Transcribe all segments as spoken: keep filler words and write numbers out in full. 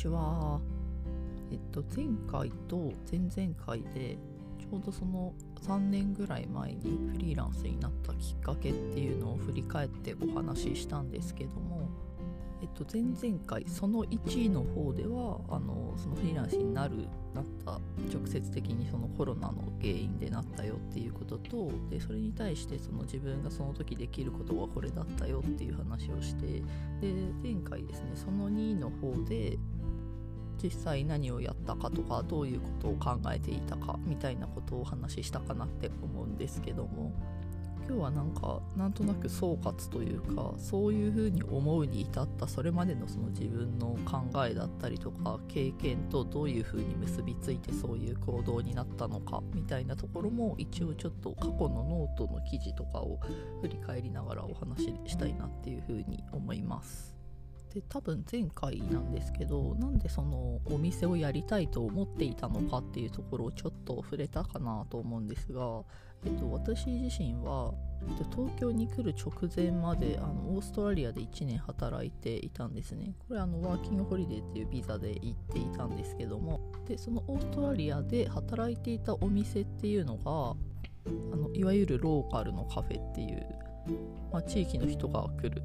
ちは。えっと前回と前々回でちょうどそのさんねんぐらい前にフリーランスになったきっかけっていうのを振り返ってお話ししたんですけども、えっと前々回そのいちの方ではあのそのフリーランスになるなった直接的にそのコロナの原因でなったよっていうことと、でそれに対してその自分がその時できることがこれだったよっていう話をして、で前回ですねそのにの方で実際何をやったかとかどういうことを考えていたかみたいなことをお話ししたかなって思うんですけども、今日はなんかなんとなく総括というかそういうふうに思うに至ったそれまでのその自分の考えだったりとか経験とどういうふうに結びついてそういう行動になったのかみたいなところも一応ちょっと過去のノートの記事とかを振り返りながらお話ししたいなっていうふうに思います。で多分前回なんですけど、なんでそのお店をやりたいと思っていたのかっていうところをちょっと触れたかなと思うんですが、えっと、私自身は東京に来る直前まであのオーストラリアでいちねん働いていたんですね。これあのワーキングホリデーっていうビザで行っていたんですけども、でそのオーストラリアで働いていたお店っていうのがあのいわゆるローカルのカフェっていう、まあ、地域の人が来る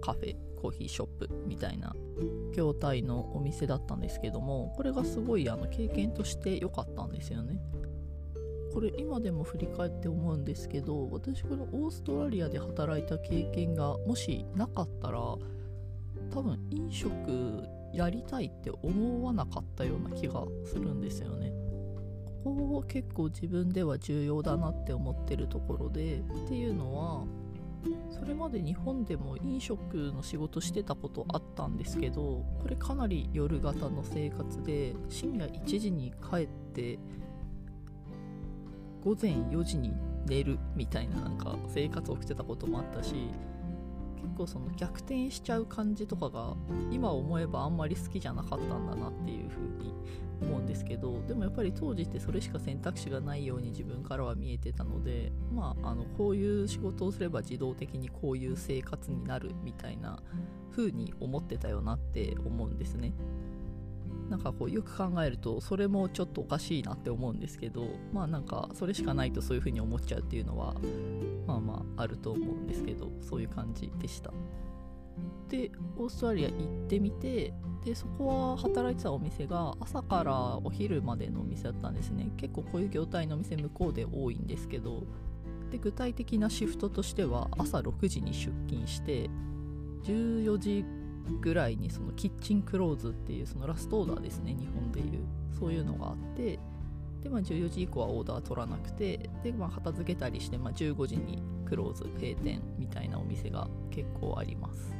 カフェコーヒーショップみたいな業態のお店だったんですけども、これがすごいあの経験として良かったんですよね。これ今でも振り返って思うんですけど、私このオーストラリアで働いた経験がもしなかったら多分飲食やりたいって思わなかったような気がするんですよね。ここは結構自分では重要だなって思ってるところで、っていうのはそれまで日本でも飲食の仕事してたことあったんですけど、これかなり夜型の生活で深夜いちじに帰って午前よじに寝るみたいななんか生活をしてたこともあったし、結構その逆転しちゃう感じとかが今思えばあんまり好きじゃなかったんだなっていうふうに思うんですけど、でもやっぱり当時ってそれしか選択肢がないように自分からは見えてたので、まあ、あのこういう仕事をすれば自動的にこういう生活になるみたいなふうに思ってたよなって思うんですね。なんかこうよく考えるとそれもちょっとおかしいなって思うんですけど、まあなんかそれしかないとそういうふうに思っちゃうっていうのはまあまああると思うんですけど、そういう感じでした。でオーストラリア行ってみて、でそこは働いてたお店が朝からお昼までのお店だったんですね。結構こういう業態のお店向こうで多いんですけど、で具体的なシフトとしては朝ろくじに出勤してじゅうよじぐらいにそのキッチンクローズっていうそのラストオーダーですね、日本でいうそういうのがあって、で、まあ、じゅうよじ以降はオーダー取らなくて、で、まあ、片付けたりして、まあ、じゅうごじにクローズ閉店みたいなお店が結構あります。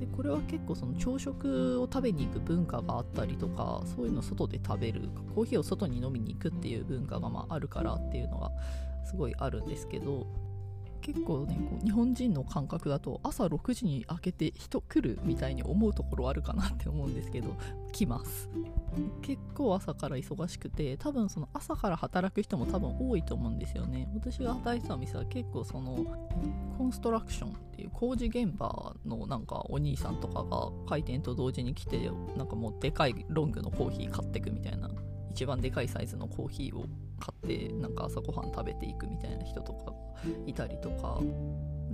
でこれは結構その朝食を食べに行く文化があったりとか、そういうのを外で食べる、コーヒーを外に飲みに行くっていう文化がまああるからっていうのがすごいあるんですけど、結構ねこう日本人の感覚だと朝ろくじに開けて人来るみたいに思うところあるかなって思うんですけど、来ます。結構朝から忙しくて、多分その朝から働く人も多分多いと思うんですよね。私が働いてたお店は結構そのコンストラクションっていう工事現場のなんかお兄さんとかが開店と同時に来て、なんかもうでかいロングのコーヒー買ってくみたいな、一番でかいサイズのコーヒーを買ってなんか朝ごはん食べていくみたいな人とかいたりとか、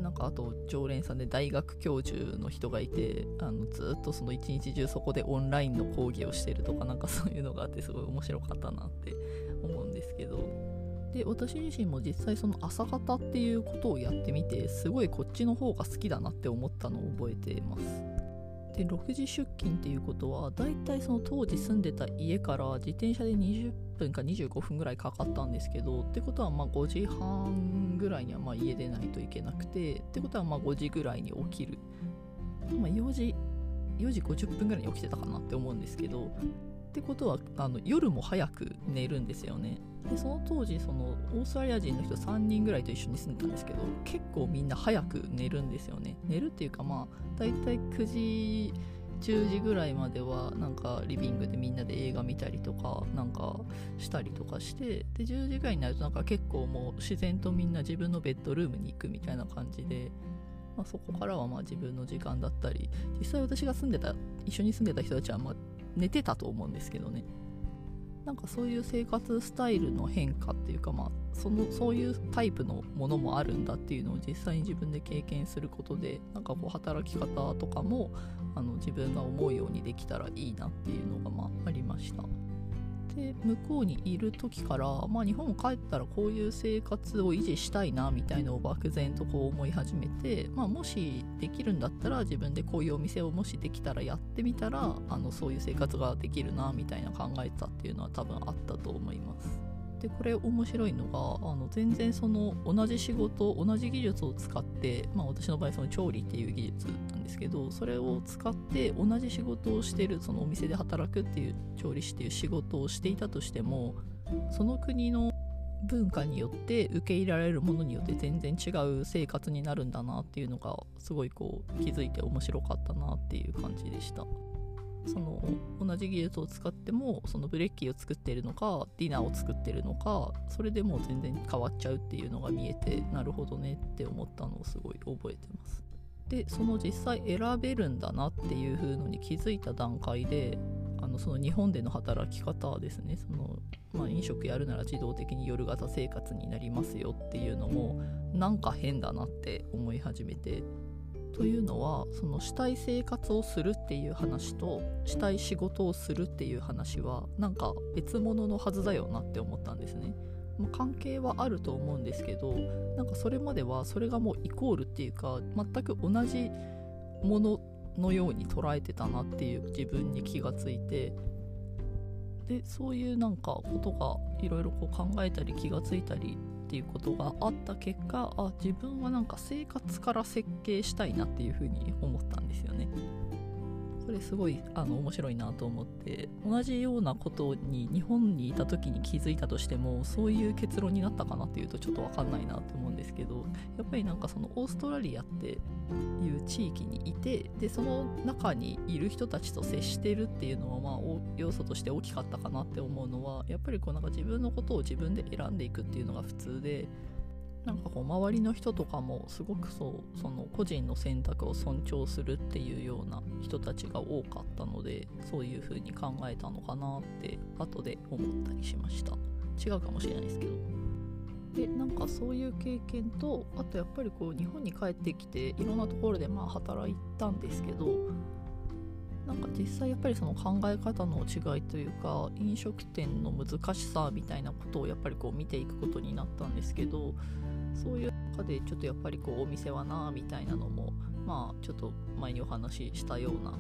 なんかあと常連さんで大学教授の人がいて、あのずっとその一日中そこでオンラインの講義をしてるとか、なんかそういうのがあってすごい面白かったなって思うんですけど、で私自身も実際その朝方っていうことをやってみて、すごいこっちの方が好きだなって思ったのを覚えてます。でろくじ出勤っていうことはだいたいその当時住んでた家から自転車でにじゅっぷんかにじゅうごふんぐらいかかったんですけど、ってことはまあごじはんぐらいにはまあ家出ないといけなくて、ってことはまあごじぐらいに起きる、まあ、よじよじごじゅっぷんぐらいに起きてたかなって思うんですけど、ってことはあの夜も早く寝るんですよね。でその当時そのオーストラリア人の人さんにんぐらいと一緒に住んでたんですけど、結構みんな早く寝るんですよね。寝るっていうかまあだいたいくじじゅうじぐらいまではなんかリビングでみんなで映画見たりとかなんかしたりとかして、でじゅうじぐらいになるとなんか結構もう自然とみんな自分のベッドルームに行くみたいな感じで、まあ、そこからはまあ自分の時間だったり、実際私が住んでた一緒に住んでた人たちはまあ寝てたと思うんですけどね。なんかそういう生活スタイルの変化っていうか、まあ、そのそういうタイプのものもあるんだっていうのを実際に自分で経験することで、なんかこう働き方とかもあの自分が思うようにできたらいいなっていうのが、まあ、ありました。で、向こうにいる時から、まあ、日本帰ったらこういう生活を維持したいなみたいのを漠然とこう思い始めて、まあ、もしできるんだったら自分でこういうお店をもしできたらやってみたら、あのそういう生活ができるなみたいな考えたっていうのは多分あったと思います。で、これ面白いのが、あの全然その同じ仕事同じ技術を使って、まあ、私の場合その調理っていう技術なんですけど、それを使って同じ仕事をしている、そのお店で働くっていう調理師っていう仕事をしていたとしても、その国の文化によって受け入れられるものによって全然違う生活になるんだなっていうのがすごいこう気づいて面白かったなっていう感じでした。その同じ技術を使っても、そのブレッキーを作っているのかディナーを作っているのか、それでもう全然変わっちゃうっていうのが見えて、なるほどねって思ったのをすごい覚えてます。で、その実際選べるんだなっていう風のに気づいた段階で、あのその日本での働き方ですね、その、まあ、飲食やるなら自動的に夜型生活になりますよっていうのもなんか変だなって思い始めて、というのはその主体生活をするっていう話と主体仕事をするっていう話はなんか別物のはずだよなって思ったんですね。関係はあると思うんですけど、なんかそれまではそれがもうイコールっていうか全く同じもののように捉えてたなっていう自分に気がついて、でそういうなんかことがいろいろこう考えたり気がついたりっていうことがあった結果、あ、自分はなんか生活から設計したいなっていうふうに思ったんですよね。これすごいあの面白いなと思って、同じようなことに日本にいた時に気づいたとしてもそういう結論になったかなっていうとちょっと分かんないなと思うんですけど、やっぱりなんかそのオーストラリアっていう地域にいて、でその中にいる人たちと接してるっていうのは、まあ要素として大きかったかなって思うのは、やっぱりこうなんか自分のことを自分で選んでいくっていうのが普通で、なんかこう周りの人とかもすごくそうその個人の選択を尊重するっていうような人たちが多かったので、そういう風に考えたのかなって後で思ったりしました。違うかもしれないですけど。で、なんかそういう経験と、あとやっぱりこう日本に帰ってきていろんなところでまあ働いたんですけど、なんか実際やっぱりその考え方の違いというか飲食店の難しさみたいなことをやっぱりこう見ていくことになったんですけど、そういう中でちょっとやっぱりこうお店はなみたいなのも、まあちょっと前にお話ししたような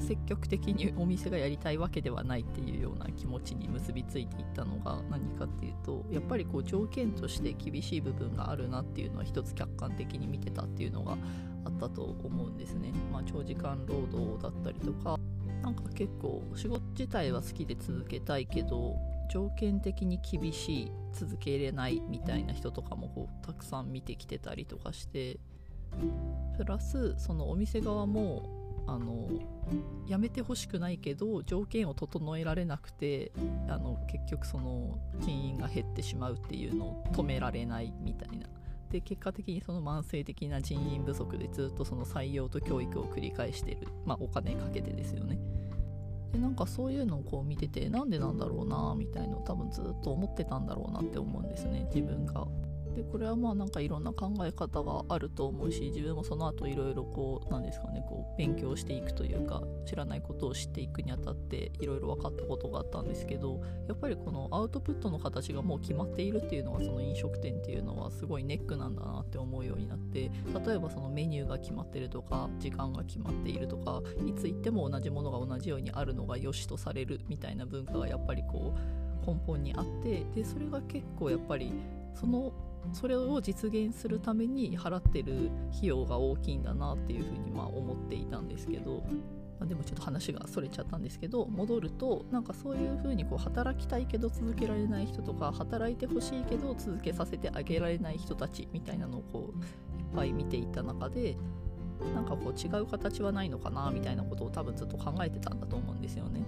積極的にお店がやりたいわけではないっていうような気持ちに結びついていったのが何かっていうと、やっぱりこう条件として厳しい部分があるなっていうのは一つ客観的に見てたっていうのがあったと思うんですね。まあ、長時間労働だったりとか、なんか結構仕事自体は好きで続けたいけど条件的に厳しい続けれないみたいな人とかもこうたくさん見てきてたりとかして、プラスそのお店側もあのやめてほしくないけど条件を整えられなくて、あの結局その人員が減ってしまうっていうのを止められないみたいな。で、結果的にその慢性的な人員不足でずっとその採用と教育を繰り返してる、まあお金かけてですよね。で、なんかそういうのをこう見てて、なんでなんだろうなみたいのを多分ずっと思ってたんだろうなって思うんですね、自分が。で、これはまあなんかいろんな考え方があると思うし、自分もその後いろいろこうなんですかね、こう勉強していくというか知らないことを知っていくにあたっていろいろ分かったことがあったんですけど、やっぱりこのアウトプットの形がもう決まっているっていうのはその飲食店っていうのはすごいネックなんだなって思うようになって、例えばそのメニューが決まってるとか時間が決まっているとか、いつ行っても同じものが同じようにあるのが良しとされるみたいな文化がやっぱりこう根本にあって、でそれが結構やっぱりそのそれを実現するために払ってる費用が大きいんだなっていうふうにまあ思っていたんですけど、まあ、でもちょっと話がそれちゃったんですけど、戻るとなんかそういうふうにこう働きたいけど続けられない人とか、働いてほしいけど続けさせてあげられない人たちみたいなのをこういっぱい見ていた中で、なんかこう違う形はないのかなみたいなことを多分ずっと考えてたんだと思うんですよね。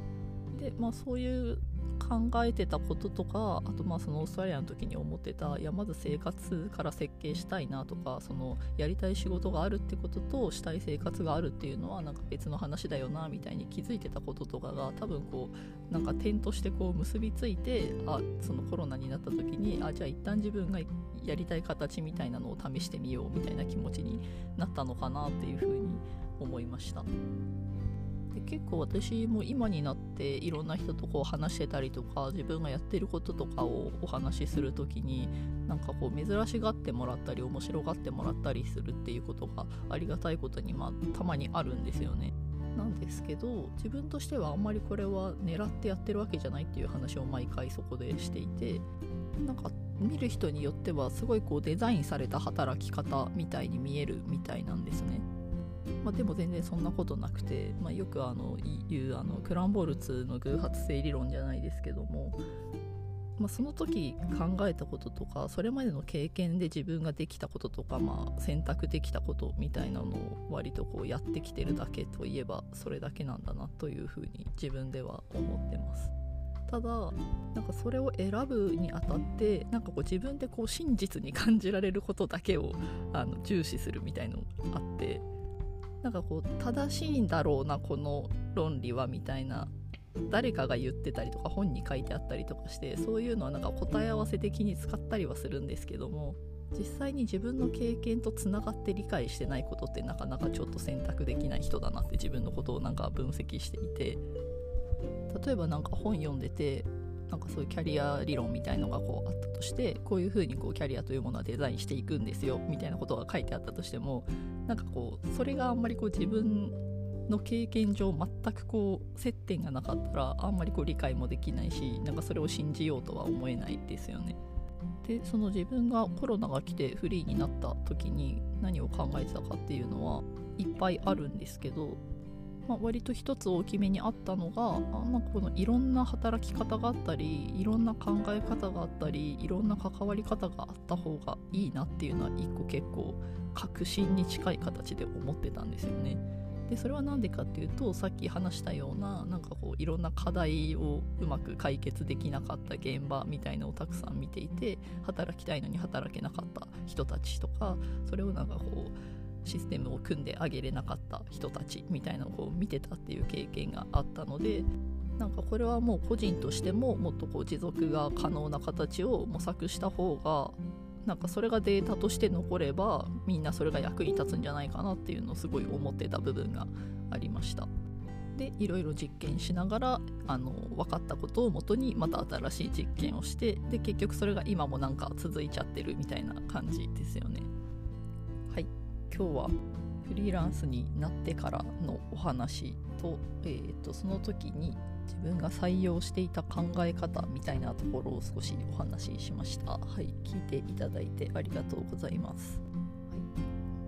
で、まあ、そういう考えてたこととか、あとまあそのオーストラリアの時に思ってた、いやまず生活から設計したいなとか、そのやりたい仕事があるってこととしたい生活があるっていうのはなんか別の話だよなみたいに気づいてたこととかが、多分こうなんか点としてこう結びついて、あそのコロナになった時にあじゃあ一旦自分がやりたい形みたいなのを試してみようみたいな気持ちになったのかなっていうふうに思いました。で結構私も今になっていろんな人とこう話してたりとか、自分がやってることとかをお話しするときになんかこう珍しがってもらったり面白がってもらったりするっていうことがありがたいことにまあたまにあるんですよね。なんですけど自分としてはあんまりこれは狙ってやってるわけじゃないっていう話を毎回そこでしていて、なんか見る人によってはすごいこうデザインされた働き方みたいに見えるみたいなんですね。まあ、でも全然そんなことなくて、まあ、よくあの言うあのクランボルツの偶発性理論じゃないですけども、まあ、その時考えたこととかそれまでの経験で自分ができたこととか、まあ、選択できたことみたいなのを割とこうやってきてるだけといえばそれだけなんだなというふうに自分では思ってます。ただなんかそれを選ぶにあたってなんかこう自分でこう真実に感じられることだけをあの重視するみたいのがあって、なんかこう正しいんだろうなこの論理はみたいな、誰かが言ってたりとか本に書いてあったりとかして、そういうのはなんか答え合わせ的に使ったりはするんですけども、実際に自分の経験とつながって理解してないことってなかなかちょっと選択できない人だなって自分のことをなんか分析していて、例えばなんか本読んでてなんかそういうキャリア理論みたいのがこうあったとして、こういう風にこうキャリアというものはデザインしていくんですよみたいなことが書いてあったとしても、なんかこうそれがあんまりこう自分の経験上全くこう接点がなかったらあんまりこう理解もできないし、なんかそれを信じようとは思えないですよね。でその自分がコロナが来てフリーになった時に何を考えてたかっていうのはいっぱいあるんですけど、まあ、割と一つ大きめにあったのが、なんかこのいろんな働き方があったりいろんな考え方があったりいろんな関わり方があった方がいいなっていうのは一個結構確信に近い形で思ってたんですよね。でそれはなんでかっていうと、さっき話したようななんかこういろんな課題をうまく解決できなかった現場みたいのをたくさん見ていて、働きたいのに働けなかった人たちとか、それをなんかこうシステムを組んであげれなかった人たちみたいなのを見てたっていう経験があったので、なんかこれはもう個人としてももっとこう持続が可能な形を模索した方が、なんかそれがデータとして残ればみんなそれが役に立つんじゃないかなっていうのをすごい思ってた部分がありました。でいろいろ実験しながらあの分かったことをもとにまた新しい実験をして、で結局それが今もなんか続いちゃってるみたいな感じですよね。はい、今日はフリーランスになってからのお話と、えーと、その時に自分が採用していた考え方みたいなところを少しお話ししました。はい、聞いていただいてありがとうございます。は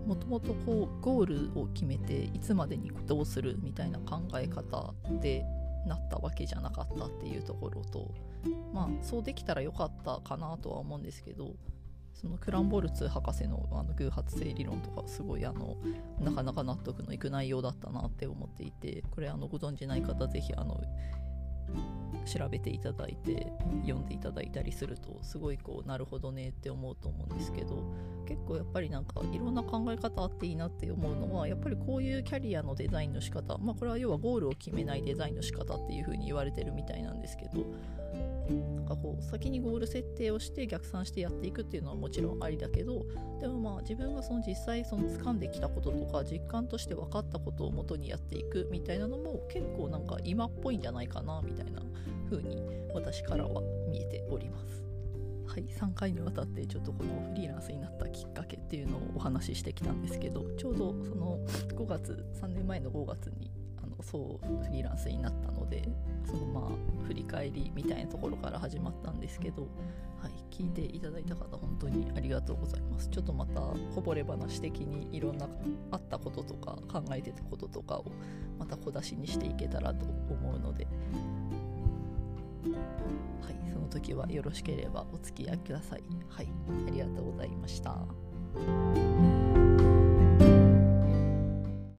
い、もともとこうゴールを決めていつまでにどうするみたいな考え方でなったわけじゃなかったっていうところと、まあそうできたらよかったかなとは思うんですけど、そのクランボルツ博士のあの偶発性理論とかすごいあのなかなか納得のいく内容だったなって思っていて、これあのご存じない方ぜひあの調べていただいて読んでいただいたりするとすごいこうなるほどねって思うと思うんですけど、結構やっぱりなんかいろんな考え方あっていいなって思うのは、やっぱりこういうキャリアのデザインの仕方、まあこれは要はゴールを決めないデザインの仕方っていう風に言われてるみたいなんですけど、なんかこう先にゴール設定をして逆算してやっていくっていうのはもちろんありだけど、でもまあ自分がその実際その掴んできたこととか実感として分かったことを元にやっていくみたいなのも結構なんか今っぽいんじゃないかなみたいな風に私からは見えております。はい、さんかいにわたってちょっとこのフリーランスになったきっかけっていうのをお話ししてきたんですけど、ちょうどそのごがつさんねんまえのごがつにそうフリーランスになったので、そのまあ振り返りみたいなところから始まったんですけど、はい、聞いていただいた方本当にありがとうございます。ちょっとまたこぼれ話的にいろんなあったこととか考えてたこととかをまた小出しにしていけたらと思うので、はい、その時はよろしければお付き合いください。はい、ありがとうございました。